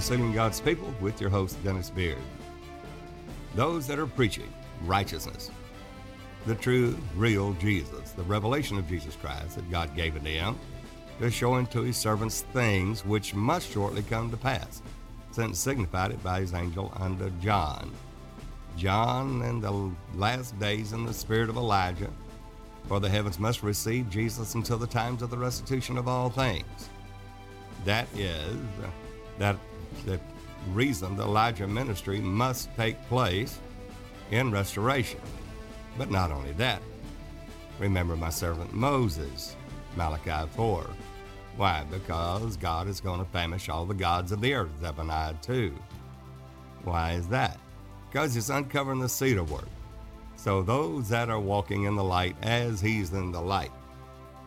on Sealing God's People with your host, Dennis Beard. Those that are preaching righteousness, the true, real Jesus, the revelation of Jesus Christ that God gave unto him, to show unto his servants things which must shortly come to pass, since signified it by his angel unto John. John in the last days in the spirit of Elijah, for the heavens must receive Jesus until the times of the restitution of all things. That is, the reason the Elijah ministry must take place in restoration. But not only that, remember my servant Moses, Malachi 4. Why? Because God is going to famish all the gods of the earth, Zephaniah 2. Why is that? Because he's uncovering the seed of work. So those that are walking in the light as he's in the light.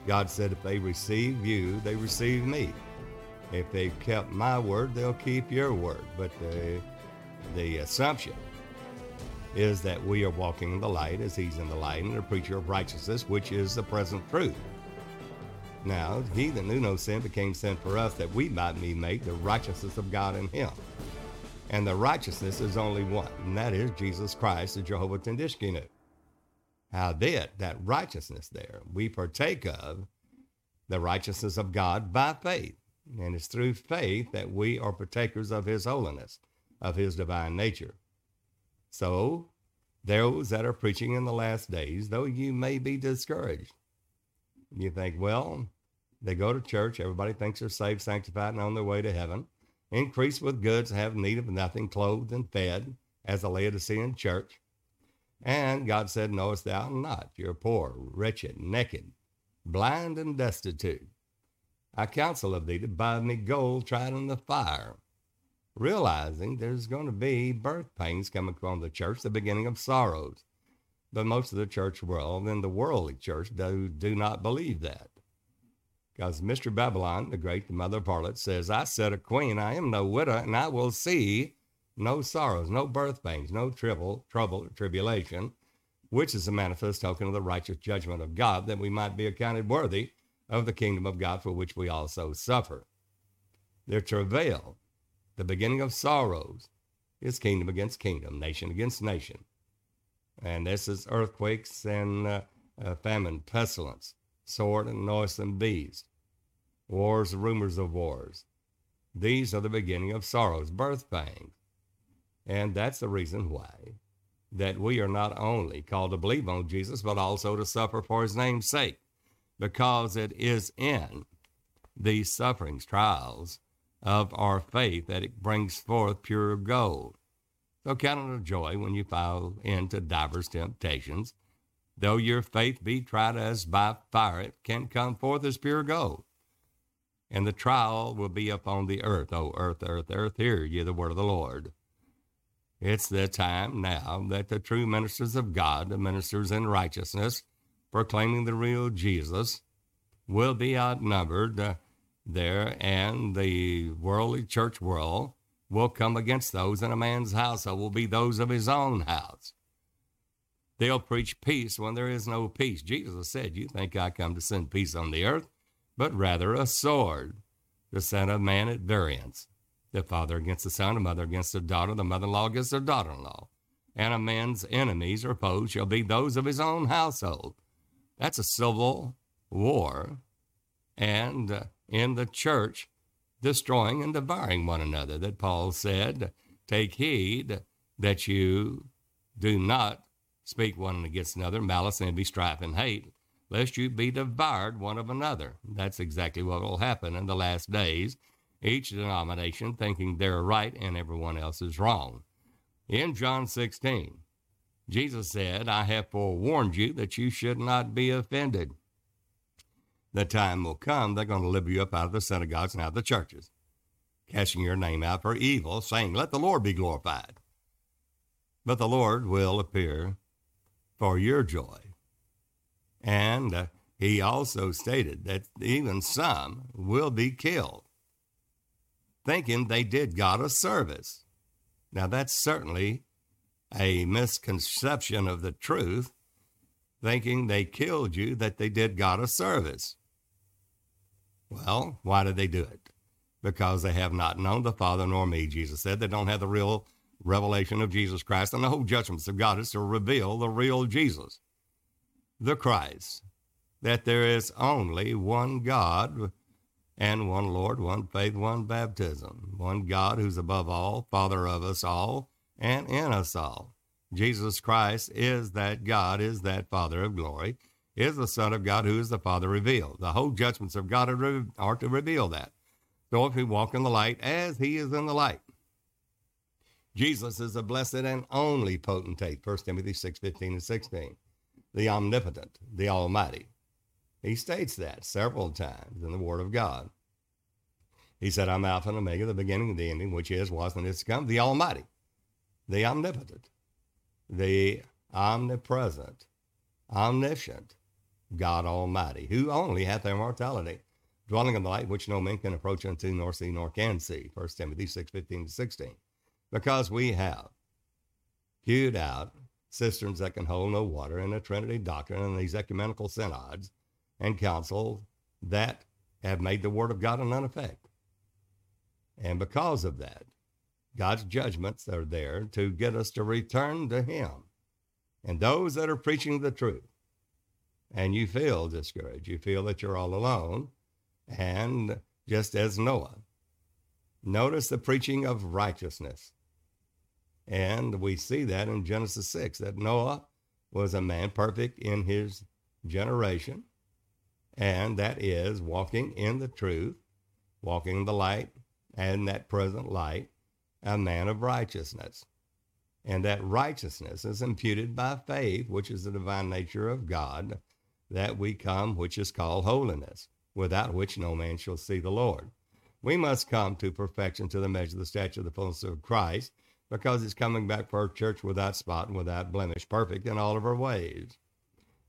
God said, if they receive you, they receive me. If they've kept my word, they'll keep your word. But the assumption is that we are walking in the light as he's in the light, and the preacher of righteousness, which is the present truth. Now, he that knew no sin became sin for us, that we might be made the righteousness of God in him. And the righteousness is only one, and that is Jesus Christ, the Jehovah Tsidkenu. Howbeit, that righteousness there, we partake of the righteousness of God by faith. And it's through faith that we are partakers of his holiness, of his divine nature. So, those that are preaching in the last days, though you may be discouraged, you think, well, they go to church, everybody thinks they're saved, sanctified, and on their way to heaven, increased with goods, have need of nothing, clothed and fed, as a Laodicean church. And God said, knowest thou not, you're poor, wretched, naked, blind, and destitute. I counsel of thee to buy me gold tried in the fire, realizing there's going to be birth pains coming upon the church, the beginning of sorrows. But most of the church world and the worldly church do not believe that. Because Mr. Babylon, the great, the mother of harlots, says, I said a queen, I am no widow, and I will see no sorrows, no birth pains, no trouble, tribulation, which is a manifest token of the righteous judgment of God, that we might be accounted worthy of the kingdom of God, for which we also suffer. Their travail, the beginning of sorrows, is kingdom against kingdom, nation against nation. And this is earthquakes and famine, pestilence, sword and noisome beast, wars, rumors of wars. These are the beginning of sorrows, birth pangs. And that's the reason why that we are not only called to believe on Jesus, but also to suffer for his name's sake, because it is in these sufferings, trials of our faith that it brings forth pure gold. So count it a joy when you fall into divers temptations. Though your faith be tried as by fire, it can come forth as pure gold. And the trial will be upon the earth. O earth, earth, earth, hear ye the word of the Lord. It's the time now that the true ministers of God, the ministers in righteousness, proclaiming the real Jesus, will be outnumbered there, and the worldly church world will come against those in a man's household, will be those of his own house. They'll preach peace when there is no peace. Jesus said, you think I come to send peace on the earth, but rather a sword, the Son of Man at variance, the father against the son, the mother against the daughter, the mother-in-law against the daughter-in-law. And a man's enemies or foes shall be those of his own household. That's a civil war, and in the church, destroying and devouring one another, that Paul said, take heed that you do not speak one against another, malice, envy, strife, and hate, lest you be devoured one of another. That's exactly what will happen in the last days, each denomination thinking they're right and everyone else is wrong. In John 16, Jesus said, I have forewarned you that you should not be offended. The time will come, they're going to deliver you up out of the synagogues and out of the churches, casting your name out for evil, saying, let the Lord be glorified. But the Lord will appear for your joy. And he also stated that even some will be killed, thinking they did God a service. Now that's certainly a misconception of the truth, thinking they killed you, that they did God a service. Well, why did they do it? because they have not known the Father nor me, Jesus said. They don't have the real revelation of Jesus Christ, and the whole judgments of God is to reveal the real Jesus, the Christ, that there is only one God and one Lord, one faith, one baptism, one God who's above all, Father of us all, and in us all. Jesus Christ is that God, is that Father of glory, is the Son of God who is the Father revealed. The whole judgments of God are to reveal that. So if we walk in the light as he is in the light. Jesus is the blessed and only potentate, 1 Timothy 6:15 and 16, the omnipotent, the almighty. He states that several times in the Word of God. He said, I'm Alpha and Omega, the beginning and the ending, which is, was, and is to come, the almighty, the omnipotent, the omnipresent, omniscient, God Almighty, who only hath immortality, dwelling in the light which no man can approach unto, nor see, nor can see, 1 Timothy 6:15 to 16. Because we have hewed out cisterns that can hold no water in the Trinity doctrine and these ecumenical synods and councils that have made the Word of God of none effect. And because of that, God's judgments are there to get us to return to Him. And those that are preaching the truth, and you feel discouraged, you feel that you're all alone, and just as Noah, notice the preaching of righteousness. And we see that in Genesis 6, that Noah was a man perfect in his generation, and that is walking in the truth, walking in the light, and that present light, a man of righteousness. And that righteousness is imputed by faith, which is the divine nature of God, that we come, which is called holiness, without which no man shall see the Lord. We must come to perfection, to the measure of the stature of the fullness of Christ, because he's coming back for a church without spot and without blemish, perfect in all of her ways.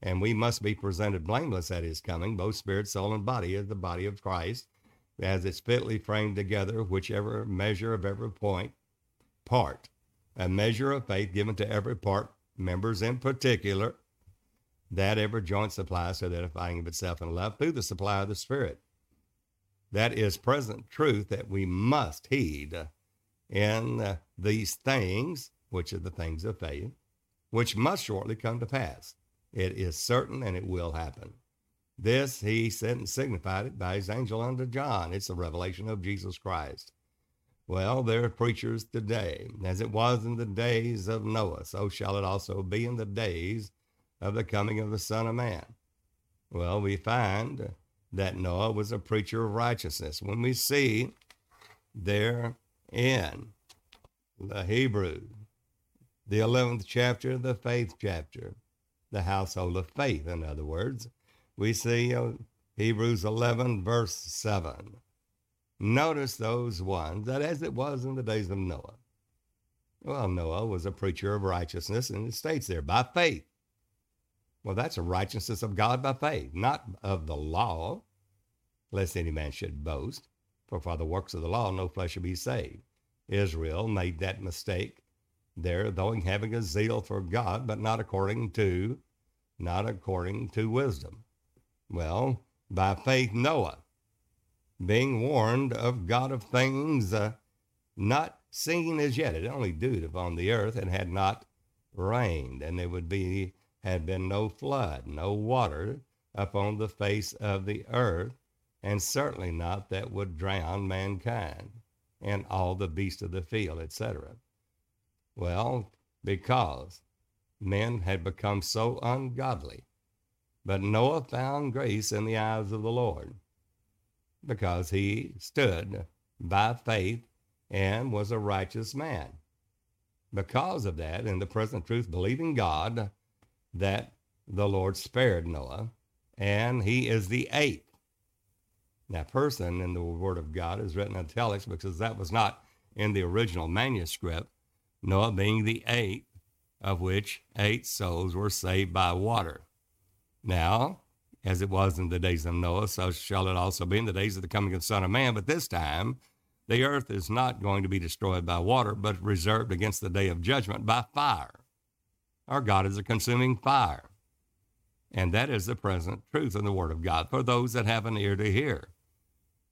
And we must be presented blameless at his coming, both spirit, soul, and body, as the body of Christ, as it's fitly framed together, whichever measure of every part, a measure of faith given to every part, members in particular, that every joint supplies to the edifying of itself in love through the supply of the Spirit. That is present truth that we must heed in these things, which are the things of faith, which must shortly come to pass. It is certain and it will happen. This he sent and signified it by his angel unto John. It's the revelation of Jesus Christ. Well, there are preachers today. As it was in the days of Noah, so shall it also be in the days of the coming of the Son of Man. Well, we find that Noah was a preacher of righteousness. When we see there in the Hebrew, the 11th chapter, the faith chapter, the household of faith, in other words, we see Hebrews 11, verse 7. Notice those ones that as it was in the days of Noah. Well, Noah was a preacher of righteousness, and it states there, by faith. Well, that's a righteousness of God by faith, not of the law, lest any man should boast. For by the works of the law, no flesh shall be saved. Israel made that mistake there, though having a zeal for God, but not according to wisdom. Well, by faith, Noah, being warned of God of things not seen as yet, it only dewed upon the earth and had not rained, and there had been no flood, no water upon the face of the earth, and certainly not that would drown mankind and all the beasts of the field, etc. Well, because men had become so ungodly. But Noah found grace in the eyes of the Lord because he stood by faith and was a righteous man. Because of that, in the present truth, believing God, that the Lord spared Noah, and he is the eighth. Now, person in the Word of God is written in italics because that was not in the original manuscript, Noah being the eighth, of which 8 souls were saved by water. Now, as it was in the days of Noah, so shall it also be in the days of the coming of the Son of Man, but this time the earth is not going to be destroyed by water, but reserved against the day of judgment by fire. Our God is a consuming fire. And that is the present truth in the Word of God for those that have an ear to hear.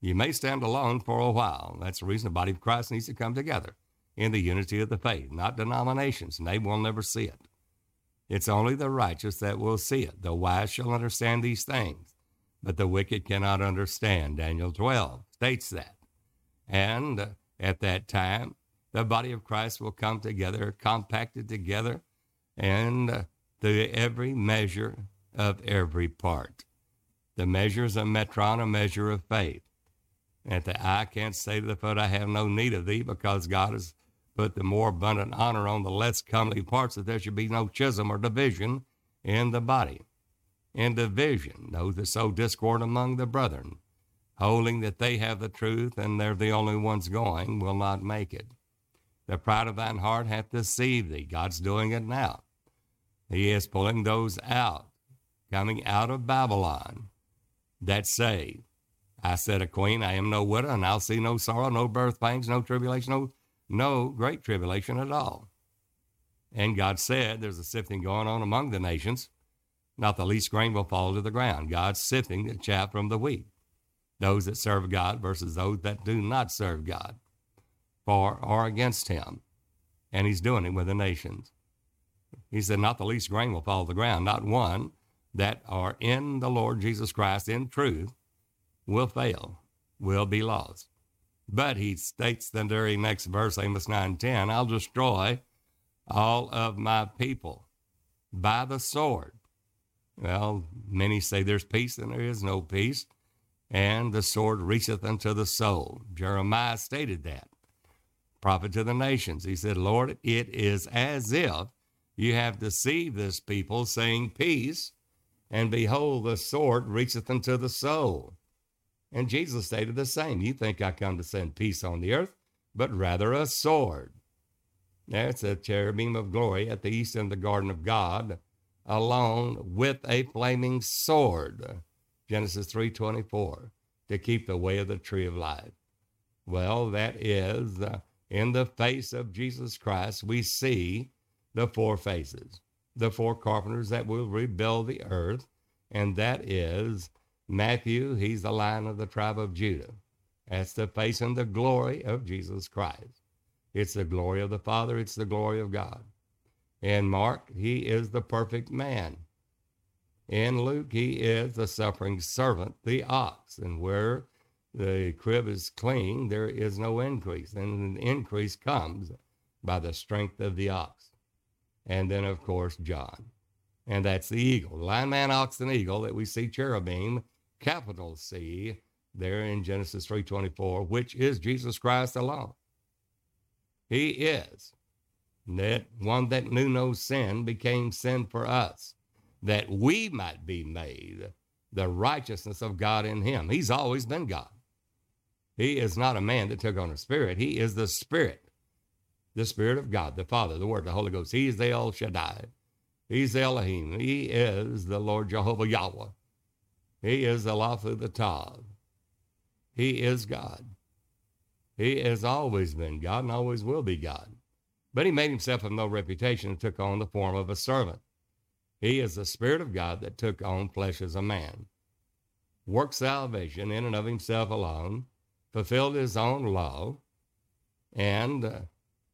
You may stand alone for a while. That's the reason the body of Christ needs to come together in the unity of the faith, not denominations. And they will never see it. It's only the righteous that will see it. The wise shall understand these things, but the wicked cannot understand. Daniel 12 states that. And at that time, the body of Christ will come together, compacted together, and through every measure of every part. The measure is a metron, a measure of faith. And the eye can't say to the foot, I have no need of thee, because God has put the more abundant honor on the less comely parts, that there should be no schism or division in the body. In division, those that sow discord among the brethren, holding that they have the truth and they're the only ones going, will not make it. The pride of thine heart hath deceived thee. God's doing it now. He is pulling those out, coming out of Babylon that say, I said a queen, I am no widow, and I'll see no sorrow, no birth pangs, no tribulation, no great tribulation at all. And God said there's a sifting going on among the nations. Not the least grain will fall to the ground. God's sifting the chaff from the wheat. Those that serve God versus those that do not serve God, for or against him. And he's doing it with the nations. He said, not the least grain will fall to the ground. Not one that are in the Lord Jesus Christ in truth will fail, will be lost. But he states the very next verse, Amos 9:10, I'll destroy all of my people by the sword. Well, many say there's peace and there is no peace, and the sword reacheth unto the soul. Jeremiah stated that. Prophet to the nations. He said, Lord, it is as if you have deceived this people, saying peace, and behold, the sword reacheth unto the soul. And Jesus stated the same. You think I come to send peace on the earth, but rather a sword. That's a cherubim of glory at the east in the garden of God, alone with a flaming sword, Genesis 3:24, to keep the way of the tree of life. Well, that is, in the face of Jesus Christ, we see the four faces, the four carpenters that will rebuild the earth, and that is Matthew. He's the Lion of the tribe of Judah. That's the face and the glory of Jesus Christ. It's the glory of the Father. It's the glory of God. In Mark, he is the perfect man. In Luke, he is the suffering servant, the ox. And where the crib is clean, there is no increase. And the increase comes by the strength of the ox. And then, of course, John. And that's the eagle, lion, man, ox, and eagle that we see cherubim, capital C, there in Genesis 3:24, which is Jesus Christ alone. He is that one that knew no sin became sin for us, that we might be made the righteousness of God in him. He's always been God. He is not a man that took on a spirit. He is the Spirit of God, the Father, the Word, the Holy Ghost. He is the El Shaddai. He's Elohim. He is the Lord Jehovah Yahweh. He is the Tav. He is God. He has always been God and always will be God. But he made himself of no reputation and took on the form of a servant. He is the Spirit of God that took on flesh as a man, worked salvation in and of himself alone, fulfilled his own law, and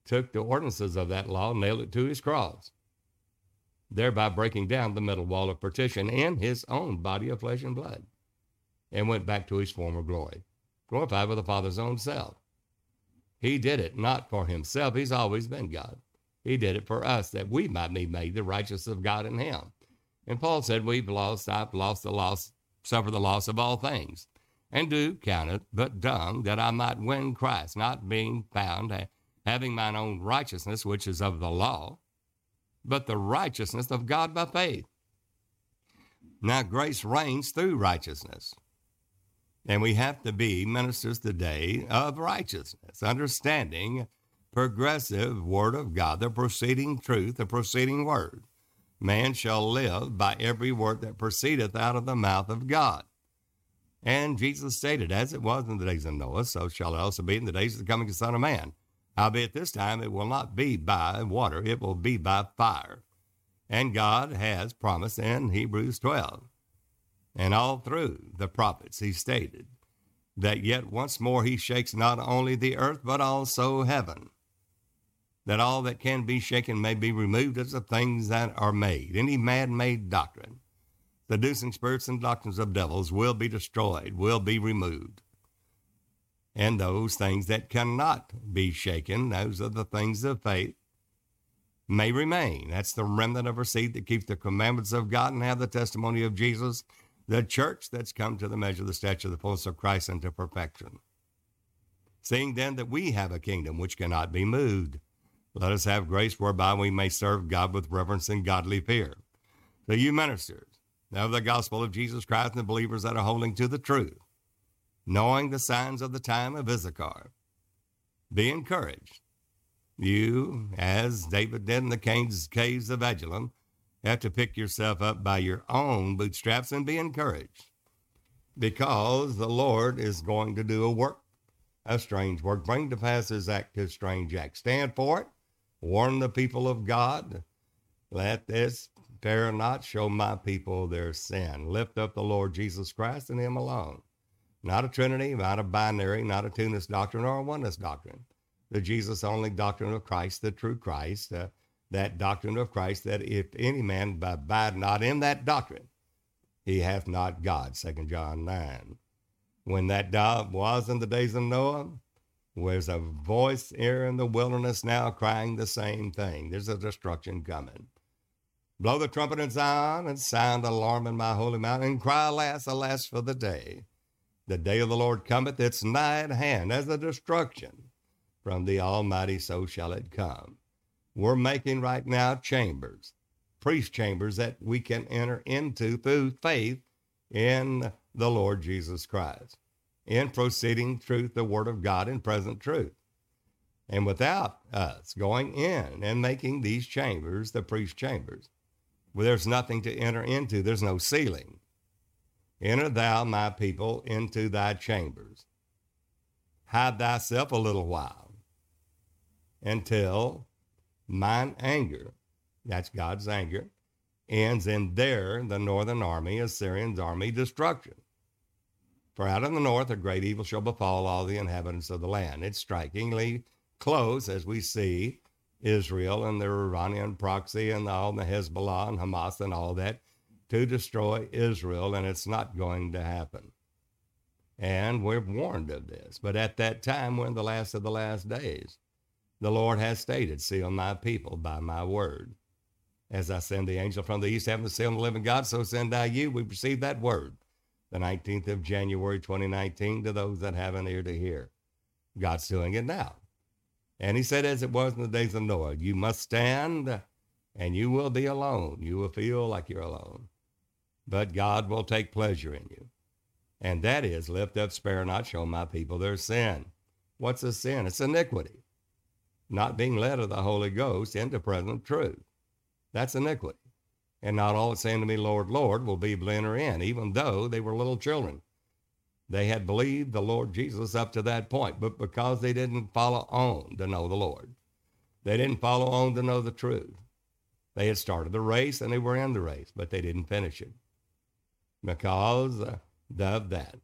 took the ordinances of that law, nailed it to his cross, thereby breaking down the middle wall of partition in his own body of flesh and blood, and went back to his former glory, glorified with the Father's own self. He did it not for himself. He's always been God. He did it for us, that we might be made the righteousness of God in him. And Paul said, I've suffered the loss of all things, and do count it but dung, that I might win Christ, not being found, having mine own righteousness, which is of the law, but the righteousness of God by faith. Now grace reigns through righteousness. And we have to be ministers today of righteousness, understanding progressive word of God, the proceeding truth, the proceeding word. Man shall live by every word that proceedeth out of the mouth of God. And Jesus stated, as it was in the days of Noah, so shall it also be in the days of the coming of the Son of Man. Howbeit this time it will not be by water, it will be by fire. And God has promised in Hebrews 12, and all through the prophets he stated that yet once more he shakes not only the earth, but also heaven, that all that can be shaken may be removed as the things that are made. Any man-made doctrine, seducing spirits and doctrines of devils will be destroyed, will be removed. And those things that cannot be shaken, those are the things of faith, may remain. That's the remnant of her seed that keeps the commandments of God and have the testimony of Jesus, the church that's come to the measure of the stature of the fullness of Christ unto perfection. Seeing then that we have a kingdom which cannot be moved, let us have grace whereby we may serve God with reverence and godly fear. So you ministers, now of the gospel of Jesus Christ and the believers that are holding to the truth, knowing the signs of the time of Issachar, be encouraged. You, as David did in the caves of Adullam, have to pick yourself up by your own bootstraps and be encouraged, because the Lord is going to do a work, a strange work, bring to pass his act, his strange act. Stand for it, warn the people of God, let this fear not, show my people their sin. Lift up the Lord Jesus Christ and him alone. Not a trinity, not a binary, not a two-ness doctrine or a oneness doctrine. The Jesus-only doctrine of Christ, the true Christ, that doctrine of Christ, that if any man abide not in that doctrine, he hath not God, 2 John 9. When that was in the days of Noah, there's a voice here in the wilderness now crying the same thing. There's a destruction coming. Blow the trumpet in Zion and sound alarm in my holy mountain and cry, alas, alas, for the day. The day of the Lord cometh, it's nigh at hand, as a destruction from the Almighty, so shall it come. We're making right now chambers, priest chambers that we can enter into through faith in the Lord Jesus Christ, in proceeding truth, the word of God in present truth. And without us going in and making these chambers, the priest chambers, where there's nothing to enter into, there's no sealing. Enter thou, my people, into thy chambers. Hide thyself a little while until mine anger, that's God's anger, ends in there, the northern army, Assyrian's army, destruction. For out of the north a great evil shall befall all the inhabitants of the land. It's strikingly close, as we see Israel and their Iranian proxy and all the Hezbollah and Hamas and all that to destroy Israel, and it's not going to happen. And we're warned of this. But at that time, when the last of the last days, the Lord has stated, seal my people by my word. As I send the angel from the east heaven to seal the living God, so send I you. We've received that word, the 19th of January, 2019, to those that have an ear to hear. God's doing it now. And he said, as it was in the days of Noah, you must stand and you will be alone. You will feel like you're alone, but God will take pleasure in you. And that is, lift up, spare not, show my people their sin. What's a sin? It's iniquity. Not being led of the Holy Ghost into present truth. That's iniquity. And not all that saying to me, Lord, Lord, will be able to enter in, even though they were little children. They had believed the Lord Jesus up to that point, but because they didn't follow on to know the Lord. They didn't follow on to know the truth. They had started the race and they were in the race, but they didn't finish it. Because of that.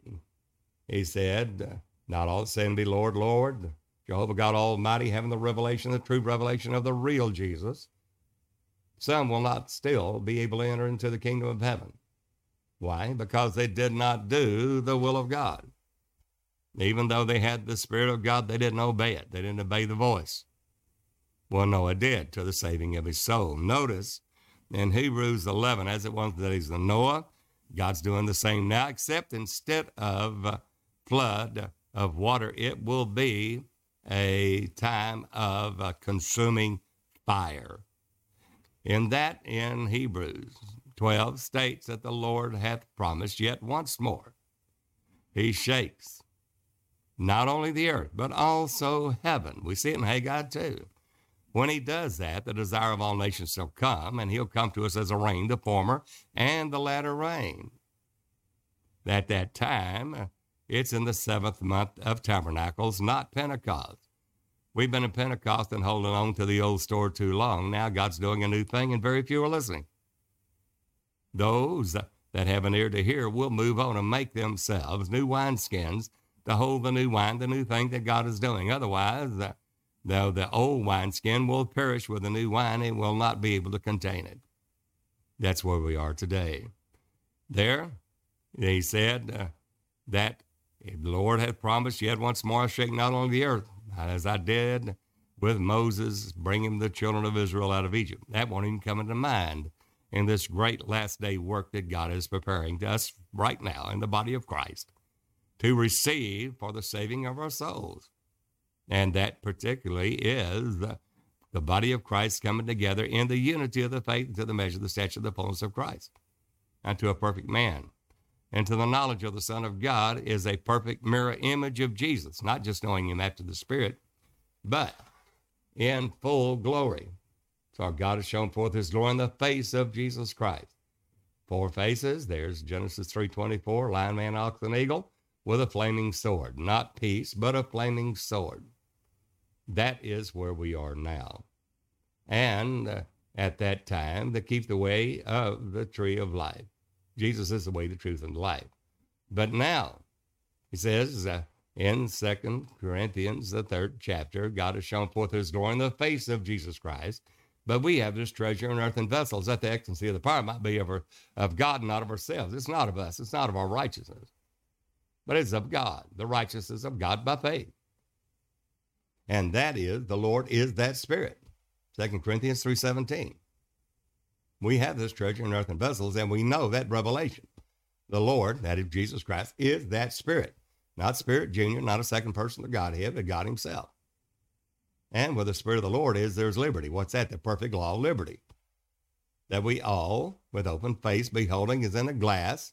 He said, not all that saying be Lord, Lord, Jehovah God Almighty, having the revelation, the true revelation of the real Jesus. Some will not still be able to enter into the kingdom of heaven. Why? Because they did not do the will of God. Even though they had the Spirit of God, they didn't obey it. They didn't obey the voice. Well, Noah did, to the saving of his soul. Notice in Hebrews 11, as it was that he's the Noah, God's doing the same now, except instead of flood of water, it will be a time of consuming fire. In that, in Hebrews 12, states that the Lord hath promised yet once more. He shakes not only the earth, but also heaven. We see it in Haggai 2. When he does that, the desire of all nations shall come, and he'll come to us as a rain, the former and the latter rain. At that time, it's in the seventh month of Tabernacles, not Pentecost. We've been in Pentecost and holding on to the old story too long. Now God's doing a new thing, and very few are listening. Those that have an ear to hear will move on and make themselves new wineskins to hold the new wine, the new thing that God is doing. Otherwise, though the old wineskin will perish with the new wine, it will not be able to contain it. That's where we are today. There, they said that the Lord had promised, yet once more I shake not only the earth, as I did with Moses, bringing the children of Israel out of Egypt. That won't even come into mind in this great last day work that God is preparing to us right now in the body of Christ to receive for the saving of our souls. And that particularly is the body of Christ coming together in the unity of the faith to the measure of the stature of the fullness of Christ unto a perfect man. And to the knowledge of the Son of God is a perfect mirror image of Jesus, not just knowing him after the Spirit, but in full glory. So God has shown forth his glory in the face of Jesus Christ. Four faces, there's Genesis 3:24, lion, man, ox, and eagle, with a flaming sword, not peace, but a flaming sword. That is where we are now. And at that time, to keep the way of the tree of life. Jesus is the way, the truth, and the life. But now, he says in 2 Corinthians, the 3rd chapter, God has shown forth his glory in the face of Jesus Christ, but we have this treasure in earthen vessels, that the excellency of the power might be of God, not of ourselves. It's not of us. It's not of our righteousness, but it's of God, the righteousness of God by faith. And that is, the Lord is that Spirit, 2 Corinthians 3:17. We have this treasure in earthen vessels, and we know that revelation. The Lord, that is Jesus Christ, is that Spirit. Not Spirit Junior, not a second person of Godhead, but God himself. And where the Spirit of the Lord is, there's liberty. What's that? The perfect law of liberty. That we all, with open face, beholding as in a glass,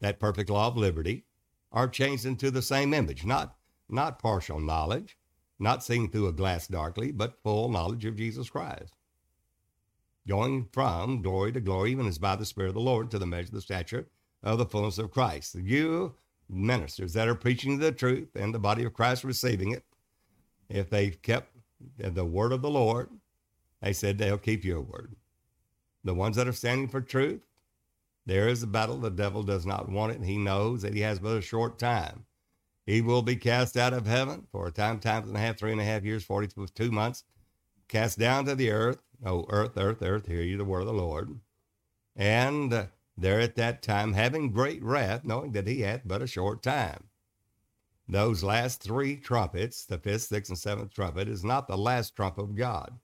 that perfect law of liberty, are changed into the same image. Not partial knowledge, not seeing through a glass darkly, but full knowledge of Jesus Christ. Going from glory to glory, even as by the Spirit of the Lord, to the measure of the stature of the fullness of Christ. You ministers that are preaching the truth and the body of Christ receiving it, if they've kept the word of the Lord, they said they'll keep your word. The ones that are standing for truth, there is a battle. The devil does not want it. He knows that he has but a short time. He will be cast out of heaven for a time, times and a half, 3.5 years, 42 months, cast down to the earth. Oh, earth, earth, earth, hear you the word of the Lord. And there at that time, having great wrath, knowing that he hath but a short time. Those last three trumpets, the 5th, 6th, and 7th trumpet, is not the last trump of God.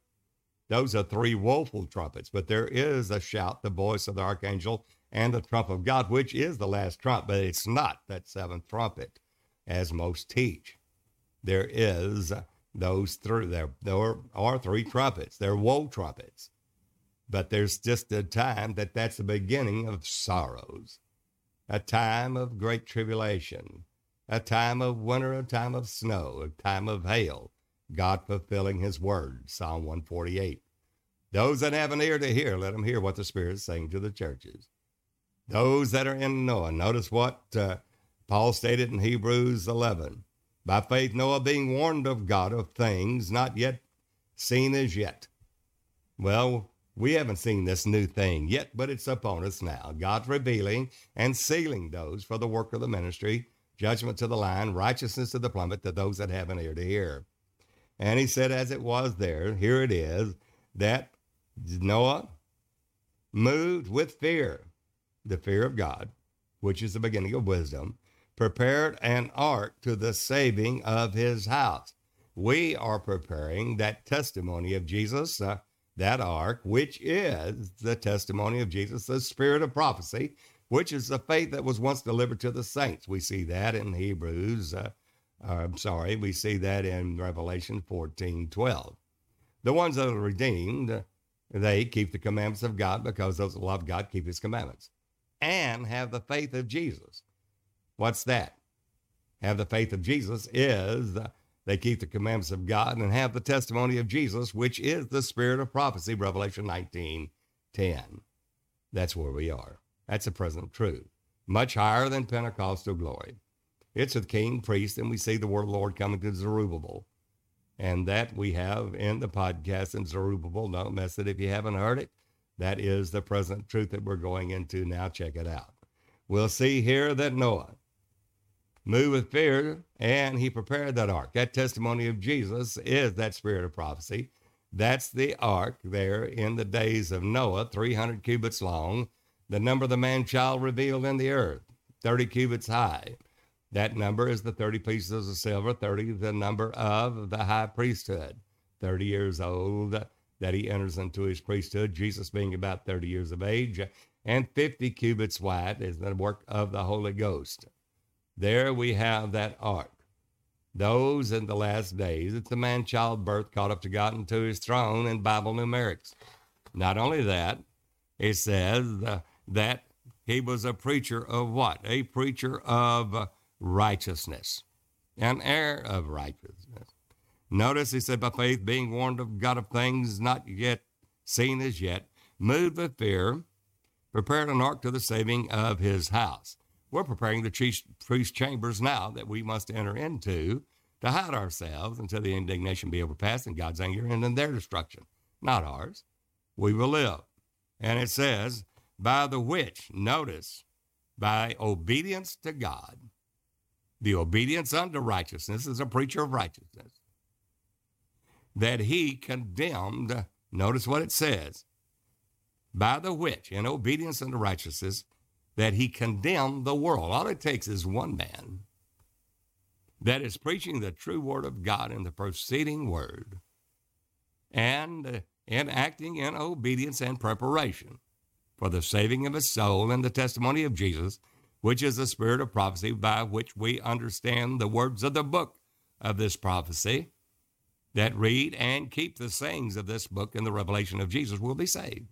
Those are three woeful trumpets, but there is a shout, the voice of the archangel, and the trump of God, which is the last trump, but it's not that 7th trumpet, as most teach. There is... There are three trumpets. They're woe trumpets. But there's just a time that's the beginning of sorrows, a time of great tribulation, a time of winter, a time of snow, a time of hail, God fulfilling his word, Psalm 148. Those that have an ear to hear, let them hear what the Spirit is saying to the churches. Those that are in Noah, notice what Paul stated in Hebrews 11. By faith, Noah, being warned of God of things not yet seen as yet. Well, we haven't seen this new thing yet, but it's upon us now. God's revealing and sealing those for the work of the ministry, judgment to the lion, righteousness to the plummet, to those that have an ear to hear. And he said, as it was there, here it is, that Noah moved with fear, the fear of God, which is the beginning of wisdom, prepared an ark to the saving of his house. We are preparing that testimony of Jesus, that ark, which is the testimony of Jesus, the spirit of prophecy, which is the faith that was once delivered to the saints. We see that in Hebrews, we see that in Revelation 14:12. The ones that are redeemed, they keep the commandments of God, because those that love God keep his commandments and have the faith of Jesus. What's that? Have the faith of Jesus is they keep the commandments of God and have the testimony of Jesus, which is the spirit of prophecy, Revelation 19:10. That's where we are. That's the present truth. Much higher than Pentecostal glory. It's with king, priest, and we see the word of the Lord coming to Zerubbabel. And that we have in the podcast in Zerubbabel. Don't miss it if you haven't heard it. That is the present truth that we're going into now. Check it out. We'll see here that Noah moved with fear, and he prepared that ark. That testimony of Jesus is that spirit of prophecy. That's the ark there in the days of Noah, 300 cubits long, the number of the man-child revealed in the earth, 30 cubits high. That number is the 30 pieces of silver, 30 the number of the high priesthood, 30 years old that he enters into his priesthood, Jesus being about 30 years of age, and 50 cubits wide is the work of the Holy Ghost. There we have that ark. Those in the last days, it's the man-child birth caught up to God and to his throne in Bible numerics. Not only that, it says that he was a preacher of what? A preacher of righteousness, an heir of righteousness. Notice he said, by faith, being warned of God of things not yet seen as yet, moved with fear, prepared an ark to the saving of his house. We're preparing the priest's chambers now that we must enter into to hide ourselves until the indignation be overpassed and God's anger and in their destruction, not ours. We will live. And it says, by the which, notice, by obedience to God, the obedience unto righteousness is a preacher of righteousness, that he condemned, notice what it says, by the which, in obedience unto righteousness, that he condemned the world. All it takes is one man that is preaching the true word of God in the proceeding word and enacting in obedience and preparation for the saving of his soul and the testimony of Jesus, which is the spirit of prophecy by which we understand the words of the book of this prophecy, that read and keep the sayings of this book and the revelation of Jesus will be saved.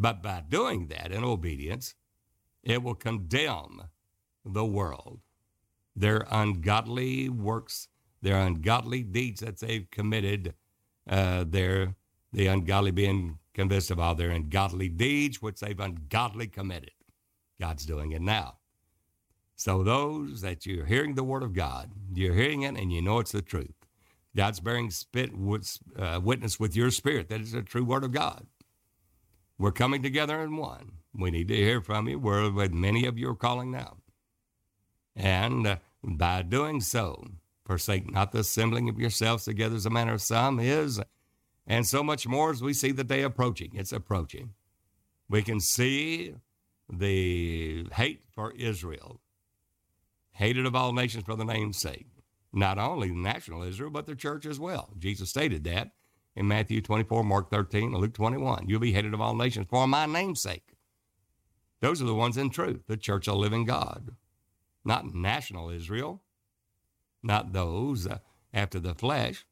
But by doing that in obedience, it will condemn the world, their ungodly works, their ungodly deeds that they've committed, the ungodly being convinced of all their ungodly deeds, which they've ungodly committed. God's doing it now. So those that you're hearing the word of God, you're hearing it and you know it's the truth. God's bearing witness with your spirit that it's the true word of God. We're coming together in one. We need to hear from you. We're with many of you are calling now. And by doing so, forsake not the assembling of yourselves together as a manner of some is, and so much more as we see the day approaching. It's approaching. We can see the hate for Israel, hated of all nations for the name's sake. Not only national Israel, but the church as well. Jesus stated that in Matthew 24, Mark 13, Luke 21. You'll be hated of all nations for my name's sake. Those are the ones in truth, the church of the living God. Not national Israel, not those after the flesh,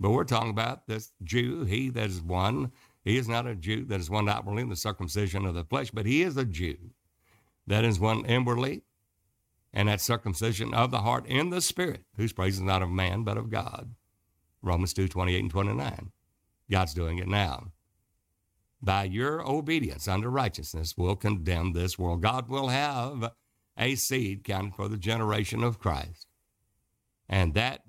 but we're talking about this Jew, he that is one. He is not a Jew that is one outwardly in the circumcision of the flesh, but he is a Jew that is one inwardly, and that circumcision of the heart in the spirit, whose praise is not of man, but of God. Romans 2, 28 and 29. God's doing it now. By your obedience unto righteousness will condemn this world. God will have a seed counted for the generation of Christ. And that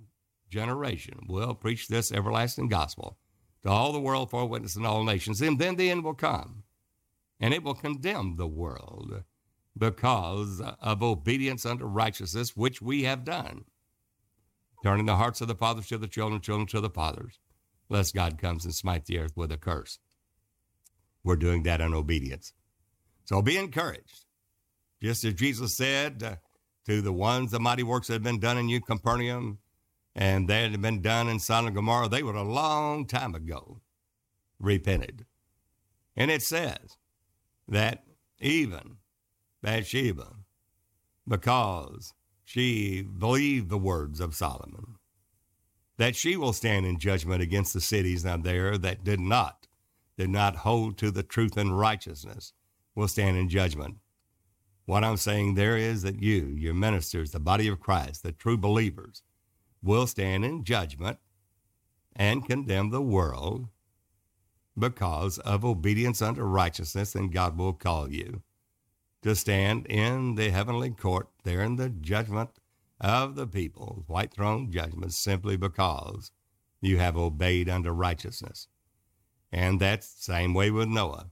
generation will preach this everlasting gospel to all the world for a witness in all nations. And then the end will come, and it will condemn the world, because of obedience unto righteousness, which we have done, turning the hearts of the fathers to the children, children to the fathers, lest God comes and smite the earth with a curse. We're doing that in obedience. So be encouraged. Just as Jesus said to the ones, the mighty works that had been done in you, Capernaum, and that had been done in Sodom and Gomorrah, they were a long time ago repented. And it says that even Bathsheba, because she believed the words of Solomon, that she will stand in judgment against the cities out there that did not hold to the truth and righteousness, will stand in judgment. What I'm saying there is that you, your ministers, the body of Christ, the true believers, will stand in judgment and condemn the world because of obedience unto righteousness, and God will call you to stand in the heavenly court there in the judgment of the people, white throne judgment, simply because you have obeyed unto righteousness. And that's the same way with Noah,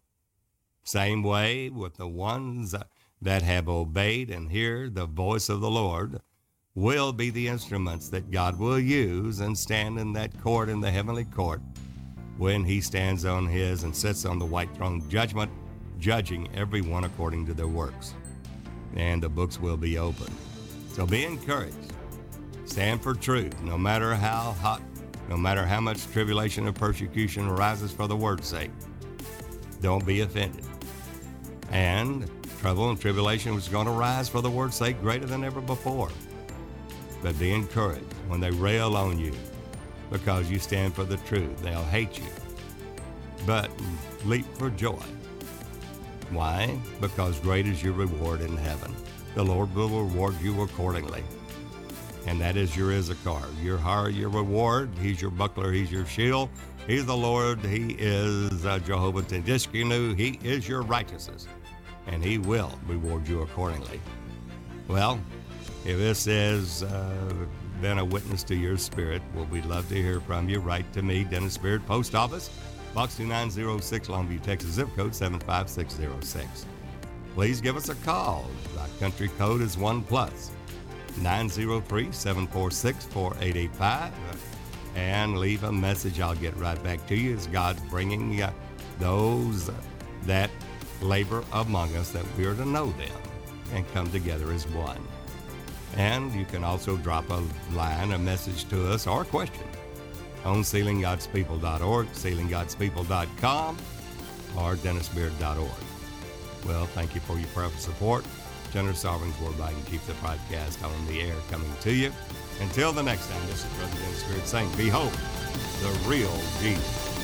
same way with the ones that have obeyed and hear the voice of the Lord will be the instruments that God will use and stand in that court, in the heavenly court, when he stands on his and sits on the white throne judgment, judging everyone according to their works. And the books will be open. So be encouraged. Stand for truth, no matter how hot, no matter how much tribulation or persecution arises for the word's sake. Don't be offended. And trouble and tribulation was going to rise for the word's sake greater than ever before. But be encouraged when they rail on you because you stand for the truth. They'll hate you, but leap for joy. Why? Because great is your reward in heaven. The Lord will reward you accordingly. And that is your Issachar, your hire, your reward. He's your buckler. He's your shield. He's the Lord. He is Jehovah Tsidkenu. He is your righteousness, and he will reward you accordingly. Well, if this has been a witness to your spirit, well, we'd love to hear from you. Write to me, Dennis Beard, Post Office, Box 2906, Longview, Texas, zip code 75606. Please give us a call. Our country code is 1+. 903-746-4885, and leave a message. I'll get right back to you as God's bringing those that labor among us, that we are to know them and come together as one. And you can also drop a line, a message to us, or a question on SealingGodsPeople.org, SealingGodsPeople.com, or DennisBeard.org. Well, thank you for your prayerful support. Under Sovereign's Worldwide, and keep the podcast on the air coming to you. Until the next time, this is Brother Dennis Beard saying, behold, the real Jesus.